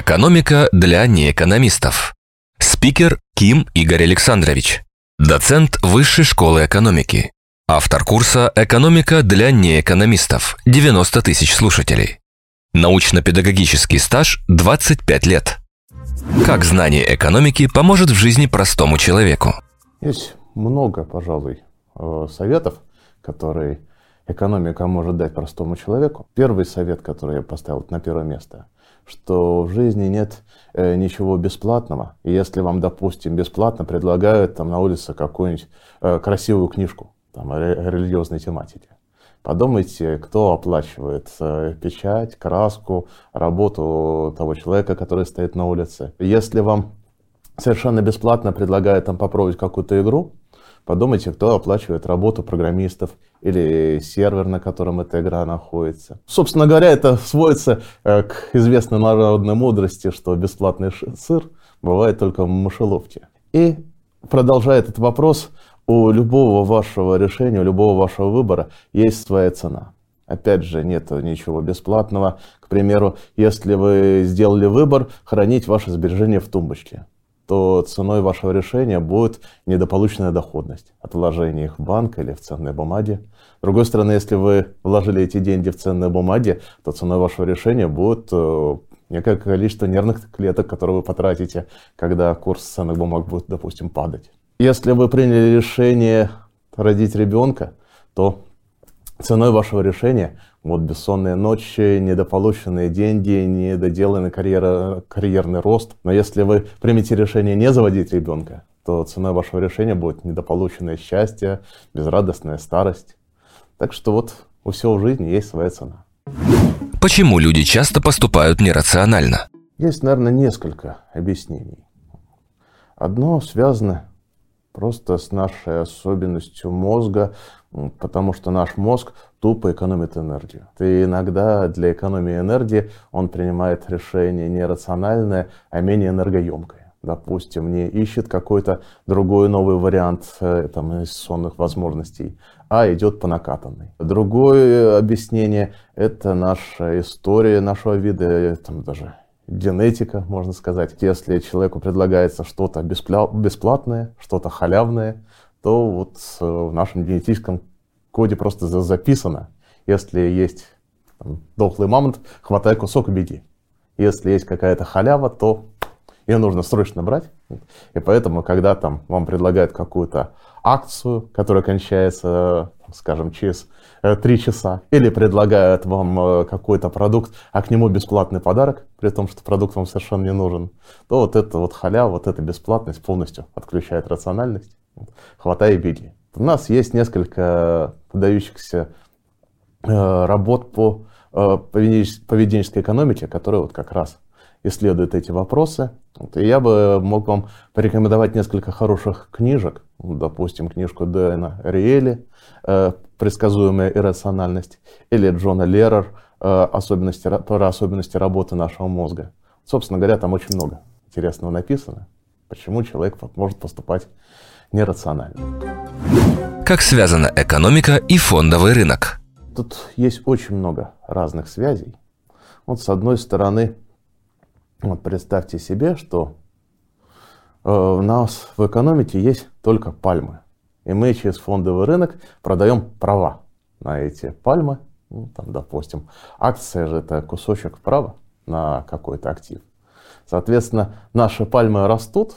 Экономика для неэкономистов. Спикер Ким Игорь Александрович, доцент Высшей школы экономики, автор курса «Экономика для неэкономистов», 90 тысяч слушателей. Научно-педагогический стаж 25 лет. Как знание экономики поможет в жизни простому человеку? Есть много, пожалуй, советов, которые экономика может дать простому человеку. Первый совет, который я поставил на первое место, что в жизни нет ничего бесплатного. И если вам, допустим, бесплатно предлагают там на улице какую-нибудь красивую книжку там, о религиозной тематике, подумайте, кто оплачивает печать, краску, работу того человека, который стоит на улице. Если вам совершенно бесплатно предлагают там попробовать какую-то игру, подумайте, кто оплачивает работу программистов или сервер, на котором эта игра находится. Собственно говоря, это сводится к известной народной мудрости, что бесплатный сыр бывает только в мышеловке. И продолжая этот вопрос, у любого вашего решения, у любого вашего выбора есть своя цена. Опять же, нет ничего бесплатного. К примеру, если вы сделали выбор хранить ваши сбережения в тумбочке, то ценой вашего решения будет недополученная доходность от вложения их в банк или в ценные бумаги. С другой стороны, если вы вложили эти деньги в ценные бумаги, то ценой вашего решения будет некое количество нервных клеток, которые вы потратите, когда курс ценных бумаг будет, допустим, падать. Если вы приняли решение родить ребенка, то ценой вашего решения вот бессонные ночи, недополученные деньги, недоделанный карьерный рост. Но если вы примете решение не заводить ребенка, то ценой вашего решения будет недополученное счастье, безрадостная старость. Так что вот у всего в жизни есть своя цена. Почему люди часто поступают нерационально? Есть, наверное, несколько объяснений. Одно связано просто с нашей особенностью мозга, потому что наш мозг тупо экономит энергию. И иногда для экономии энергии он принимает решение не рациональное, а менее энергоемкое. Допустим, не ищет какой-то другой новый вариант там, инвестиционных возможностей, а идет по накатанной. Другое объяснение – это наша история нашего вида, там даже генетика, можно сказать. Если человеку предлагается что-то бесплатное, что-то халявное, то вот в нашем генетическом коде просто записано: если есть там дохлый мамонт, хватай кусок и беги. Если есть какая-то халява, то ее нужно срочно брать. И поэтому, когда там вам предлагают какую-то акцию, которая кончается, скажем, через 3 часа, или предлагают вам какой-то продукт, а к нему бесплатный подарок, при том, что продукт вам совершенно не нужен, то вот эта вот халява, вот эта бесплатность полностью отключает рациональность. Хватай и беги. У нас есть несколько подающихся работ по поведенческой экономике, которые вот как раз исследуют эти вопросы. И я бы мог вам порекомендовать несколько хороших книжек. Допустим, книжку Дэна Ариэли «Предсказуемая иррациональность» или Джона Лерер про особенности работы нашего мозга. Собственно говоря, там очень много интересного написано, почему человек может поступать нерационально. Как связана экономика и фондовый рынок? Тут есть очень много разных связей. Вот с одной стороны, вот представьте себе, что у нас в экономике есть только пальмы. И мы через фондовый рынок продаем права на эти пальмы. Ну, там, допустим, акция же это кусочек права на какой-то актив. Соответственно, наши пальмы растут,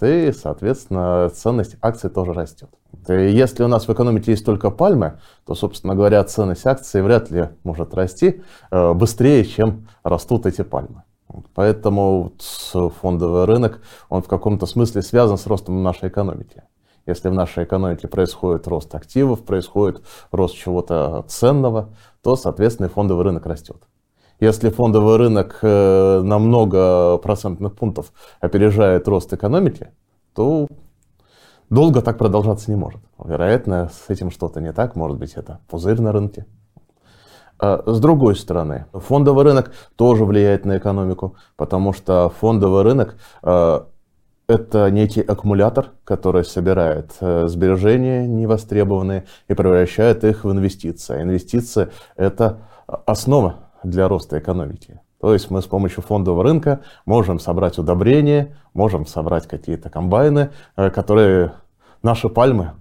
и, соответственно, ценность акций тоже растет. И если у нас в экономике есть только пальмы, то, собственно говоря, ценность акций вряд ли может расти быстрее, чем растут эти пальмы. Поэтому фондовый рынок, он в каком-то смысле связан с ростом нашей экономики. Если в нашей экономике происходит рост активов, происходит рост чего-то ценного, то, соответственно, и фондовый рынок растет. Если фондовый рынок на много процентных пунктов опережает рост экономики, то долго так продолжаться не может. Вероятно, с этим что-то не так, может быть, это пузырь на рынке. С другой стороны, фондовый рынок тоже влияет на экономику, потому что фондовый рынок – это некий аккумулятор, который собирает сбережения невостребованные и превращает их в инвестиции. Инвестиции – это основа для роста экономики. То есть мы с помощью фондового рынка можем собрать удобрения, можем собрать какие-то комбайны, которые нашим пальмам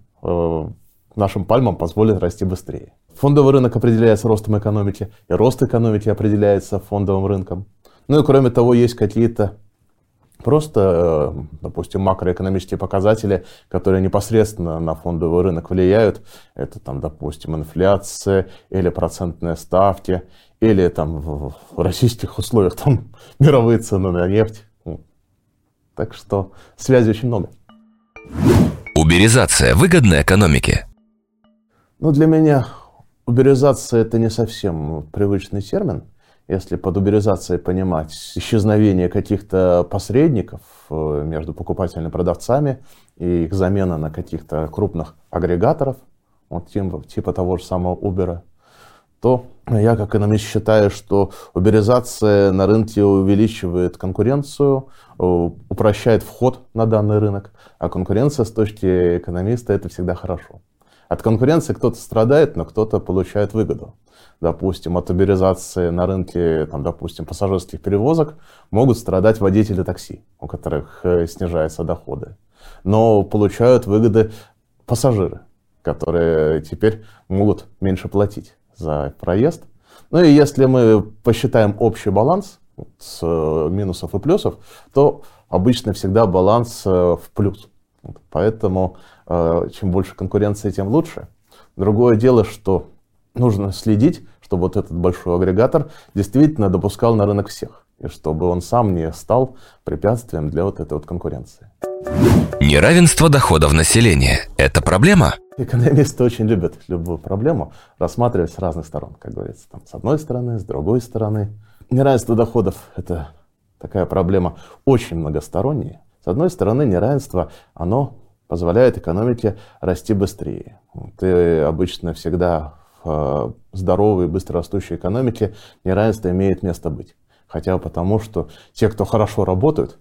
позволят расти быстрее. Фондовый рынок определяется ростом экономики, и рост экономики определяется фондовым рынком. Ну и кроме того, есть какие-то просто, допустим, макроэкономические показатели, которые непосредственно на фондовый рынок влияют. Это, там, допустим, инфляция или процентные ставки, или там, в российских условиях там, мировые цены на нефть. Так что связей очень много. Уберизация выгодна экономике? Ну, для меня уберизация – это не совсем привычный термин. Если под уберизацией понимать исчезновение каких-то посредников между покупателями и продавцами и их замена на каких-то крупных агрегаторов, вот, типа того же самого Uber, то я как экономист считаю, что уберизация на рынке увеличивает конкуренцию, упрощает вход на данный рынок, а конкуренция с точки экономиста – это всегда хорошо. От конкуренции кто-то страдает, но кто-то получает выгоду. Допустим, от уберизации на рынке, там, допустим, пассажирских перевозок могут страдать водители такси, у которых снижаются доходы. Но получают выгоды пассажиры, которые теперь могут меньше платить за проезд. Ну и если мы посчитаем общий баланс с минусов и плюсов, то обычно всегда баланс в плюс. Поэтому чем больше конкуренции, тем лучше. Другое дело, что нужно следить, чтобы вот этот большой агрегатор действительно допускал на рынок всех, и чтобы он сам не стал препятствием для вот этой вот конкуренции. Неравенство доходов населения – это проблема? Экономисты очень любят любую проблему рассматривать с разных сторон, как говорится, там, с одной стороны, с другой стороны. Неравенство доходов – это такая проблема очень многосторонняя. С одной стороны, неравенство, оно позволяет экономике расти быстрее. Ты обычно всегда в здоровой, быстрорастущей экономике неравенство имеет место быть. Хотя потому, что те, кто хорошо работают,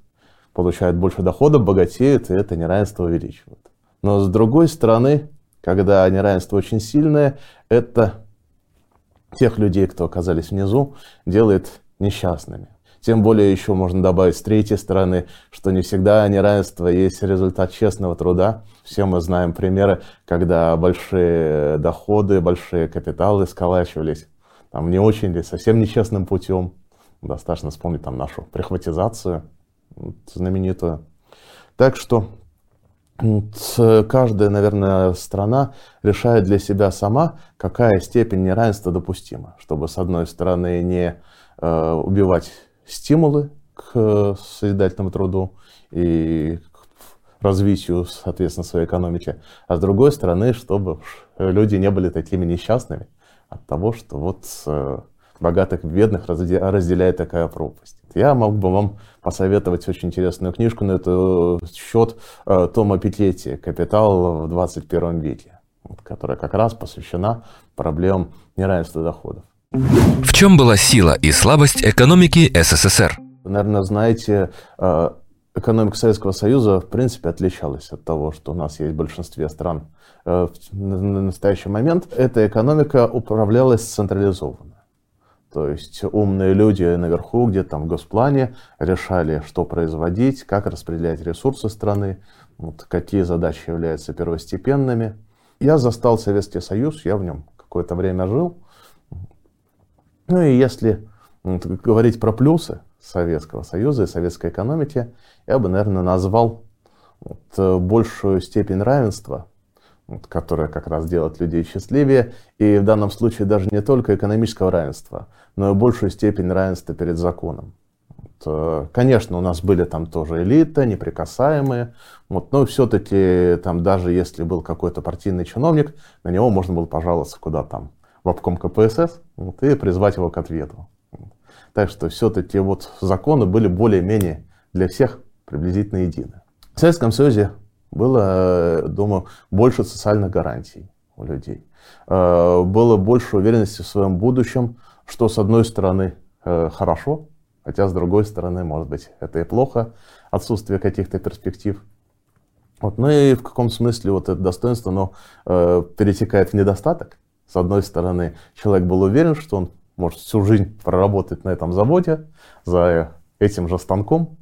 получают больше дохода, богатеют, и это неравенство увеличивает. Но с другой стороны, когда неравенство очень сильное, это тех людей, кто оказались внизу, делает несчастными. Тем более еще можно добавить с третьей стороны, что не всегда неравенство есть результат честного труда. Все мы знаем примеры, когда большие доходы, большие капиталы сколачивались там, не очень или совсем нечестным путем. Достаточно вспомнить там, нашу прихватизацию знаменитую. Так что каждая, наверное, страна решает для себя сама, какая степень неравенства допустима, чтобы с одной стороны не убивать стимулы к созидательному труду и к развитию, соответственно, своей экономики, а с другой стороны, чтобы люди не были такими несчастными от того, что вот богатых и бедных разделяет такая пропасть. Я мог бы вам посоветовать очень интересную книжку на этот счет Тома Пикетти «Капитал в 21 веке», которая как раз посвящена проблемам неравенства доходов. В чем была сила и слабость экономики СССР? Вы, наверное, знаете, экономика Советского Союза, в принципе, отличалась от того, что у нас есть в большинстве стран в настоящий момент. Эта экономика управлялась централизованно. То есть умные люди наверху, где-то там в Госплане, решали, что производить, как распределять ресурсы страны, вот, какие задачи являются первостепенными. Я застал Советский Союз, я в нем какое-то время жил. Ну и если говорить про плюсы Советского Союза и советской экономики, я бы, наверное, назвал большую степень равенства, которая как раз делает людей счастливее, и в данном случае даже не только экономического равенства, но и большую степень равенства перед законом. Конечно, у нас были там тоже элита, неприкасаемые, но все-таки там даже если был какой-то партийный чиновник, на него можно было пожаловаться куда там. В обком КПСС и призвать его к ответу. Так что все-таки вот законы были более-менее для всех приблизительно едины. В Советском Союзе было, думаю, больше социальных гарантий у людей. Было больше уверенности в своем будущем, что с одной стороны хорошо, хотя с другой стороны, может быть, это и плохо, отсутствие каких-то перспектив. Ну и в каком смысле вот это достоинство, оно перетекает в недостаток. С одной стороны, человек был уверен, что он может всю жизнь проработать на этом заводе, за этим же станком.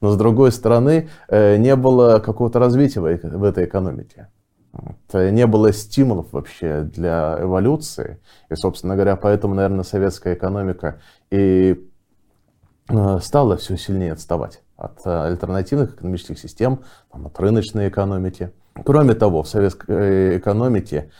Но с другой стороны, не было какого-то развития в этой экономике. Не было стимулов вообще для эволюции. И, собственно говоря, поэтому, наверное, советская экономика и стала все сильнее отставать от альтернативных экономических систем, от рыночной экономики. Кроме того, в советской экономике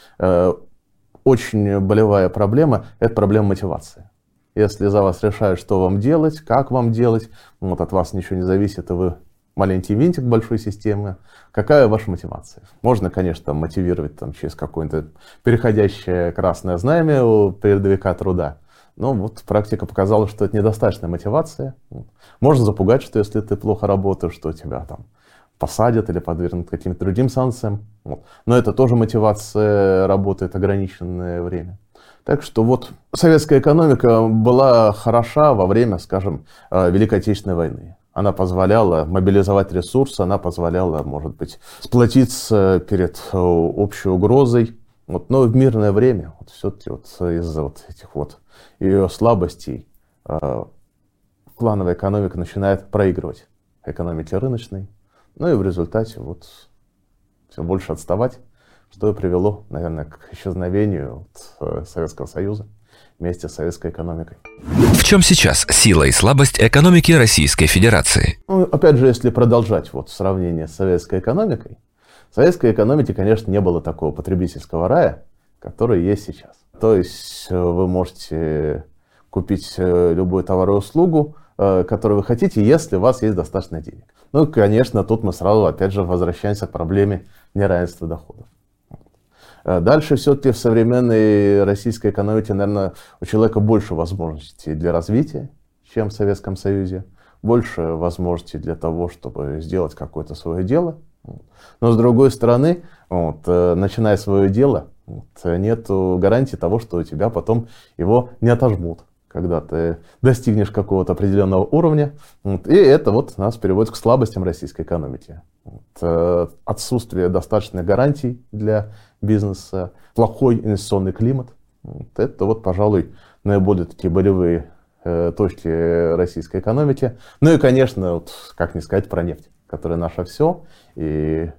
очень болевая проблема – это проблема мотивации. Если за вас решают, что вам делать, как вам делать, вот от вас ничего не зависит, и вы маленький винтик большой системы, какая ваша мотивация? Можно, конечно, мотивировать через какое-то переходящее красное знамя у передовика труда, но вот практика показала, что это недостаточная мотивация. Можно запугать, что если ты плохо работаешь, что тебя там посадят или подвергнут каким-то другим санкциям. Но это тоже мотивация работает ограниченное время. Так что вот советская экономика была хороша во время, скажем, Великой Отечественной войны. Она позволяла мобилизовать ресурсы, она позволяла, может быть, сплотиться перед общей угрозой. Но в мирное время все-таки из-за этих ее слабостей плановая экономика начинает проигрывать экономике рыночной. И в результате все больше отставать, что и привело, наверное, к исчезновению Советского Союза вместе с советской экономикой. В чем сейчас сила и слабость экономики Российской Федерации? Опять же, если продолжать сравнение с советской экономикой, в советской экономике, конечно, не было такого потребительского рая, который есть сейчас. То есть вы можете купить любой товар и услугу, который вы хотите, если у вас есть достаточно денег. Конечно, тут мы сразу, опять же, возвращаемся к проблеме неравенства доходов. Дальше все-таки в современной российской экономике, наверное, у человека больше возможностей для развития, чем в Советском Союзе. Больше возможностей для того, чтобы сделать какое-то свое дело. Но с другой стороны, начиная свое дело, нет гарантии того, что у тебя потом его не отожмут, когда ты достигнешь какого-то определенного уровня. И это нас переводит к слабостям российской экономики. Отсутствие достаточных гарантий для бизнеса, плохой инвестиционный климат. Это, пожалуй, наиболее такие болевые точки российской экономики. И, конечно, как не сказать про нефть, которая наше все, и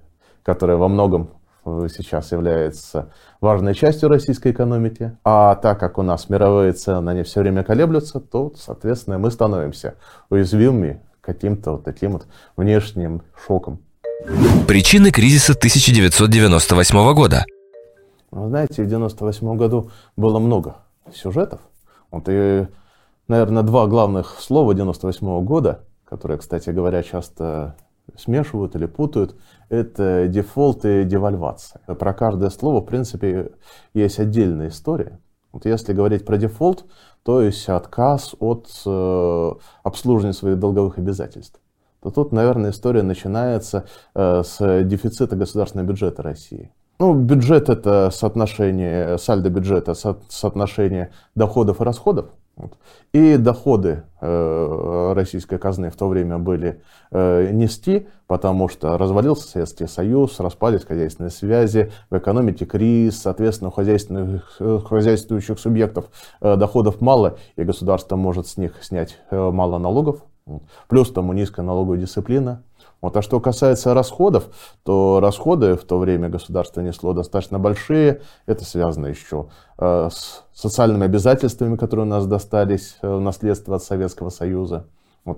которая во многом сейчас является важной частью российской экономики. А так как у нас мировые цены, они все время колеблются, то, соответственно, мы становимся уязвимыми к каким-то таким внешним шокам. Причины кризиса 1998 года. Вы знаете, в 1998 году было много сюжетов. И, наверное, два главных слова 1998 года, которые, кстати говоря, часто смешивают или путают, это дефолт и девальвация. Про каждое слово, в принципе, есть отдельная история. Если говорить про дефолт, то есть отказ от обслуживания своих долговых обязательств, то тут, наверное, история начинается с дефицита государственного бюджета России. Бюджет — это соотношение, сальдо бюджета, соотношение доходов и расходов. И доходы российской казны в то время были низки, потому что развалился Советский Союз, распались хозяйственные связи, в экономике кризис, соответственно, у хозяйствующих субъектов доходов мало, и государство может с них снять мало налогов, плюс тому низкая налоговая дисциплина. А что касается расходов, то расходы в то время государство несло достаточно большие. Это связано еще с социальными обязательствами, которые у нас достались в наследство от Советского Союза,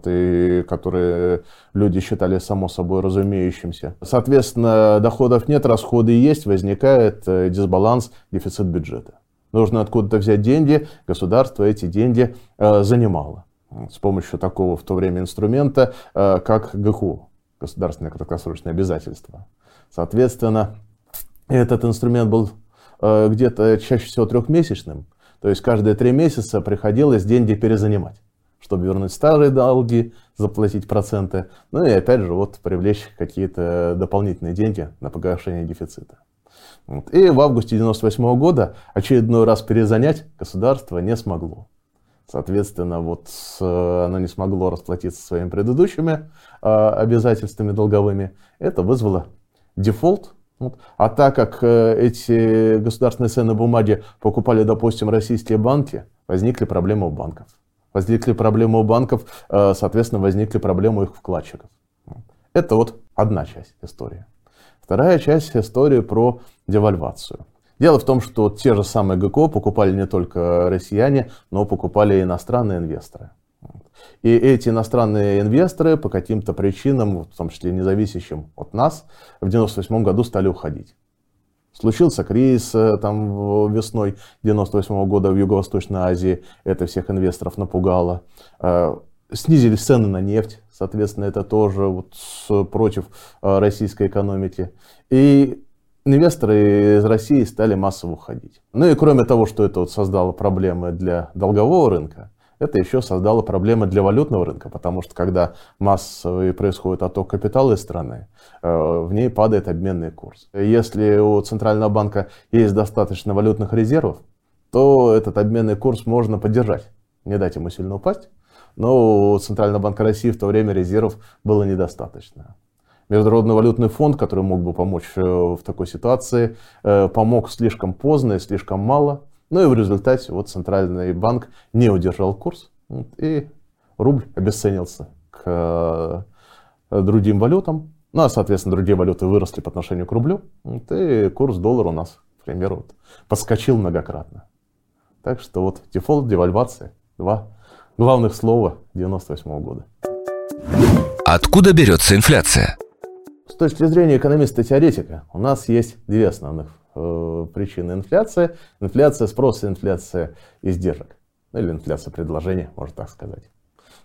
и которые люди считали само собой разумеющимся. Соответственно, доходов нет, расходы есть, возникает дисбаланс, дефицит бюджета. Нужно откуда-то взять деньги, государство эти деньги занимало с помощью такого в то время инструмента, как ГКО. Государственное краткосрочное обязательство. Соответственно, этот инструмент был где-то чаще всего трехмесячным. То есть каждые 3 месяца приходилось деньги перезанимать, чтобы вернуть старые долги, заплатить проценты. И опять же привлечь какие-то дополнительные деньги на погашение дефицита. И в августе 1998 года очередной раз перезанять государство не смогло. Соответственно, оно не смогло расплатиться своими предыдущими обязательствами долговыми. Это вызвало дефолт, А так как эти государственные ценные бумаги покупали, допустим, российские банки, возникли проблемы у банков. Возникли проблемы у банков, соответственно, возникли проблемы у их вкладчиков. Это вот одна часть истории. Вторая часть истории про девальвацию. Дело в том, что те же самые ГКО покупали не только россияне, но покупали и иностранные инвесторы. И эти иностранные инвесторы по каким-то причинам, в том числе независящим от нас, в 1998 году стали уходить. Случился кризис там, весной 1998 года в Юго-Восточной Азии, это всех инвесторов напугало. Снизились цены на нефть, соответственно, это тоже вот против российской экономики. И инвесторы из России стали массово уходить. Ну и кроме того, что это вот создало проблемы для долгового рынка, это еще создало проблемы для валютного рынка, потому что когда массовый происходит отток капитала из страны, в ней падает обменный курс. Если у Центрального банка есть достаточно валютных резервов, то этот обменный курс можно поддержать, не дать ему сильно упасть. Но у Центрального банка России в то время резервов было недостаточно. Международный валютный фонд, который мог бы помочь в такой ситуации, помог слишком поздно и слишком мало. Ну и в результате вот Центральный банк не удержал курс, и рубль обесценился к другим валютам. Ну а, соответственно, другие валюты выросли по отношению к рублю, и курс доллара у нас, к примеру, вот, подскочил многократно. Так что вот дефолт, девальвация, два главных слова 1998 года. Откуда берется инфляция? С точки зрения экономиста-теоретика у нас есть две основных причины инфляции. Инфляция спроса, инфляция издержек. Или инфляция предложения, можно так сказать.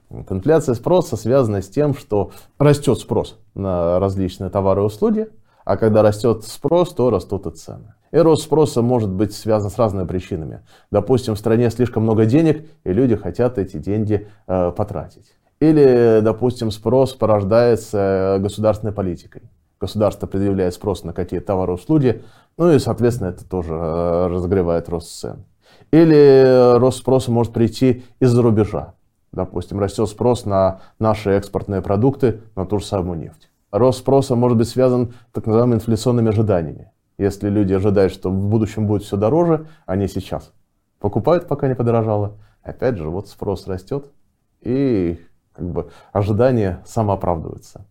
Вот, инфляция спроса связана с тем, что растет спрос на различные товары и услуги, а когда растет спрос, то растут и цены. И рост спроса может быть связан с разными причинами. Допустим, в стране слишком много денег, и люди хотят эти деньги потратить. Или, допустим, спрос порождается государственной политикой. Государство предъявляет спрос на какие-то товары и услуги, ну и, соответственно, это тоже разогревает рост цен. Или рост спроса может прийти из-за рубежа. Допустим, растет спрос на наши экспортные продукты, на ту же самую нефть. Рост спроса может быть связан с так называемыми инфляционными ожиданиями. Если люди ожидают, что в будущем будет все дороже, они сейчас покупают, пока не подорожало. Опять же, вот спрос растет, и как бы ожидания самооправдываются.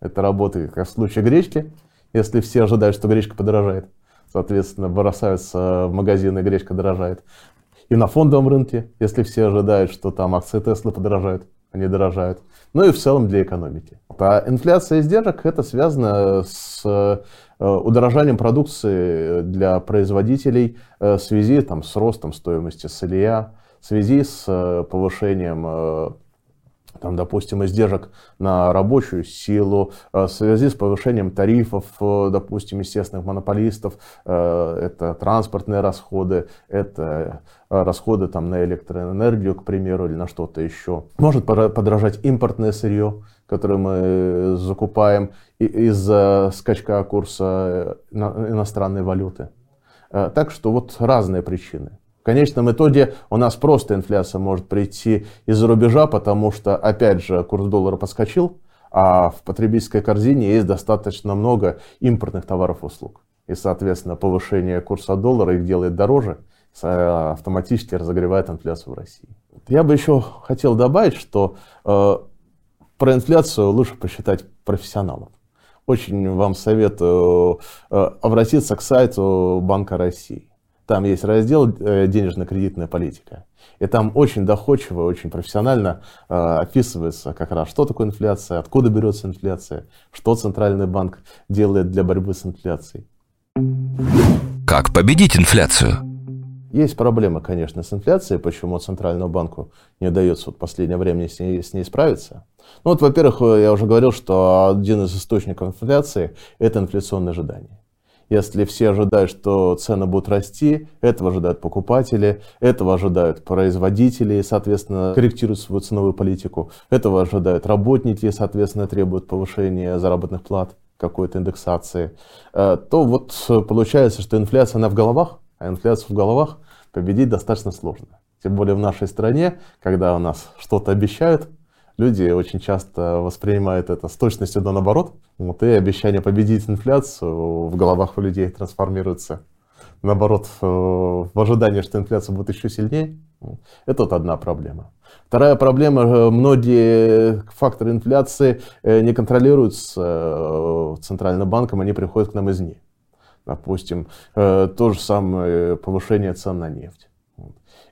Это работает как в случае гречки. Если все ожидают, что гречка подорожает, соответственно, бросаются в магазины, гречка дорожает. И на фондовом рынке, если все ожидают, что там акции Tesla подорожают, они дорожают. Ну и в целом для экономики. А инфляция издержек — это связано с удорожанием продукции для производителей в связи там, с ростом стоимости сырья, в связи с повышением, там, допустим, издержек на рабочую силу, в связи с повышением тарифов, допустим, естественных монополистов, это транспортные расходы, это расходы там, на электроэнергию, к примеру, или на что-то еще. Может подорожать импортное сырье, которое мы закупаем из-за скачка курса иностранной валюты. Так что вот разные причины. В конечном итоге у нас просто инфляция может прийти из-за рубежа, потому что, опять же, курс доллара подскочил, а в потребительской корзине есть достаточно много импортных товаров и услуг. И, соответственно, повышение курса доллара их делает дороже, автоматически разогревает инфляцию в России. Я бы еще хотел добавить, что про инфляцию лучше посчитать профессионалов. Очень вам советую обратиться к сайту Банка России. Там есть раздел «Денежно-кредитная политика». И там очень доходчиво, очень профессионально описывается как раз, что такое инфляция, откуда берется инфляция, что Центральный банк делает для борьбы с инфляцией. Как победить инфляцию? Есть проблема, конечно, с инфляцией, почему Центральному банку не удается вот в последнее время с ней справиться. Ну вот, во-первых, я уже говорил, что один из источников инфляции – это инфляционные ожидания. Если все ожидают, что цены будут расти, этого ожидают покупатели, этого ожидают производители и, соответственно, корректируют свою ценовую политику, этого ожидают работники и, соответственно, требуют повышения заработных плат, какой-то индексации, то вот получается, что инфляция, она в головах, а инфляцию в головах победить достаточно сложно. Тем более в нашей стране, когда у нас что-то обещают, Люди очень часто воспринимают это с точностью до наоборот. Вот, и обещание победить инфляцию в головах у людей трансформируется, наоборот, в ожидании, что инфляция будет еще сильнее. Это вот одна проблема. Вторая проблема. Многие факторы инфляции не контролируются Центральным банком, они приходят к нам извне. Допустим, то же самое повышение цен на нефть.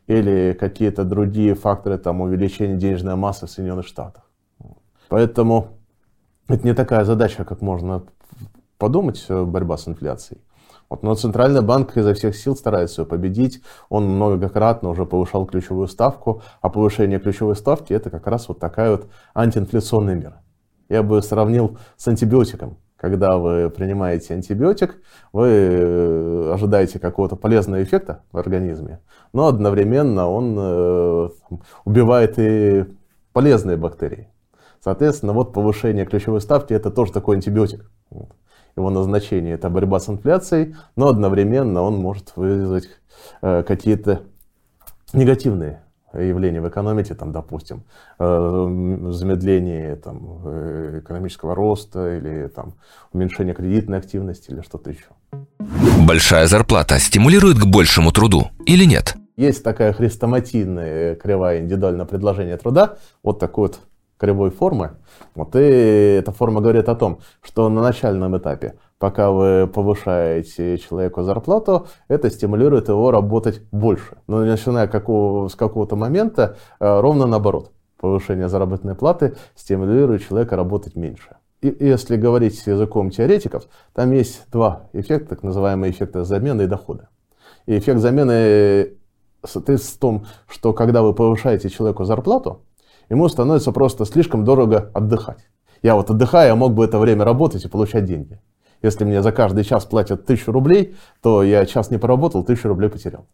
Или какие-то другие факторы, там, увеличение денежной массы в Соединенных Штатах. Поэтому это не такая задача, как можно подумать, борьба с инфляцией. Вот, но Центральный банк изо всех сил старается ее победить. Он многократно уже повышал ключевую ставку, а повышение ключевой ставки — это как раз вот такая вот антиинфляционная мера. Я бы сравнил с антибиотиком. Когда вы принимаете антибиотик, вы ожидаете какого-то полезного эффекта в организме, но одновременно он убивает и полезные бактерии. Соответственно, вот повышение ключевой ставки — это тоже такой антибиотик. Его назначение — это борьба с инфляцией, но одновременно он может вызвать какие-то негативные явления в экономике, там, допустим, замедление там, экономического роста или там, уменьшение кредитной активности или что-то еще. Большая зарплата стимулирует к большему труду или нет? Есть такая хрестоматийная кривая индивидуального предложения труда, вот такой вот кривой формы. Вот, и эта форма говорит о том, что на начальном этапе, пока вы повышаете человеку зарплату, это стимулирует его работать больше. Но начиная с какого-то момента, ровно наоборот, повышение заработной платы стимулирует человека работать меньше. И если говорить языком теоретиков, там есть два эффекта, так называемые эффекты замены и дохода. И эффект замены состоится в том, что когда вы повышаете человеку зарплату, ему становится просто слишком дорого отдыхать. Я вот отдыхаю, я мог бы это время работать и получать деньги. Если мне за каждый час платят 1000 рублей, то я час не поработал, 1000 рублей потерял.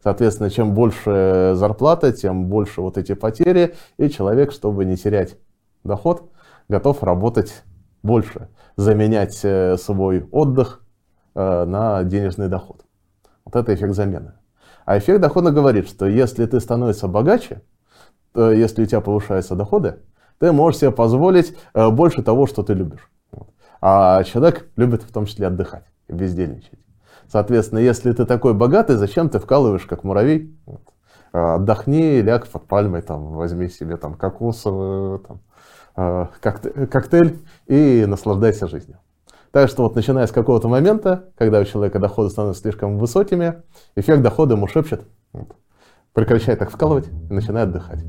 Соответственно, чем больше зарплата, тем больше вот эти потери. И человек, чтобы не терять доход, готов работать больше, заменять свой отдых на денежный доход. Вот это эффект замены. А эффект дохода говорит, что если ты становишься богаче, если у тебя повышаются доходы, ты можешь себе позволить больше того, что ты любишь. А человек любит в том числе отдыхать и бездельничать. Соответственно, если ты такой богатый, зачем ты вкалываешь, как муравей? Отдохни, ляг под пальмой, там, возьми себе там, кокосовый там, коктейль и наслаждайся жизнью. Так что вот начиная с какого-то момента, когда у человека доходы становятся слишком высокими, эффект дохода ему шепчет: прекращай так вкалывать и начинай отдыхать.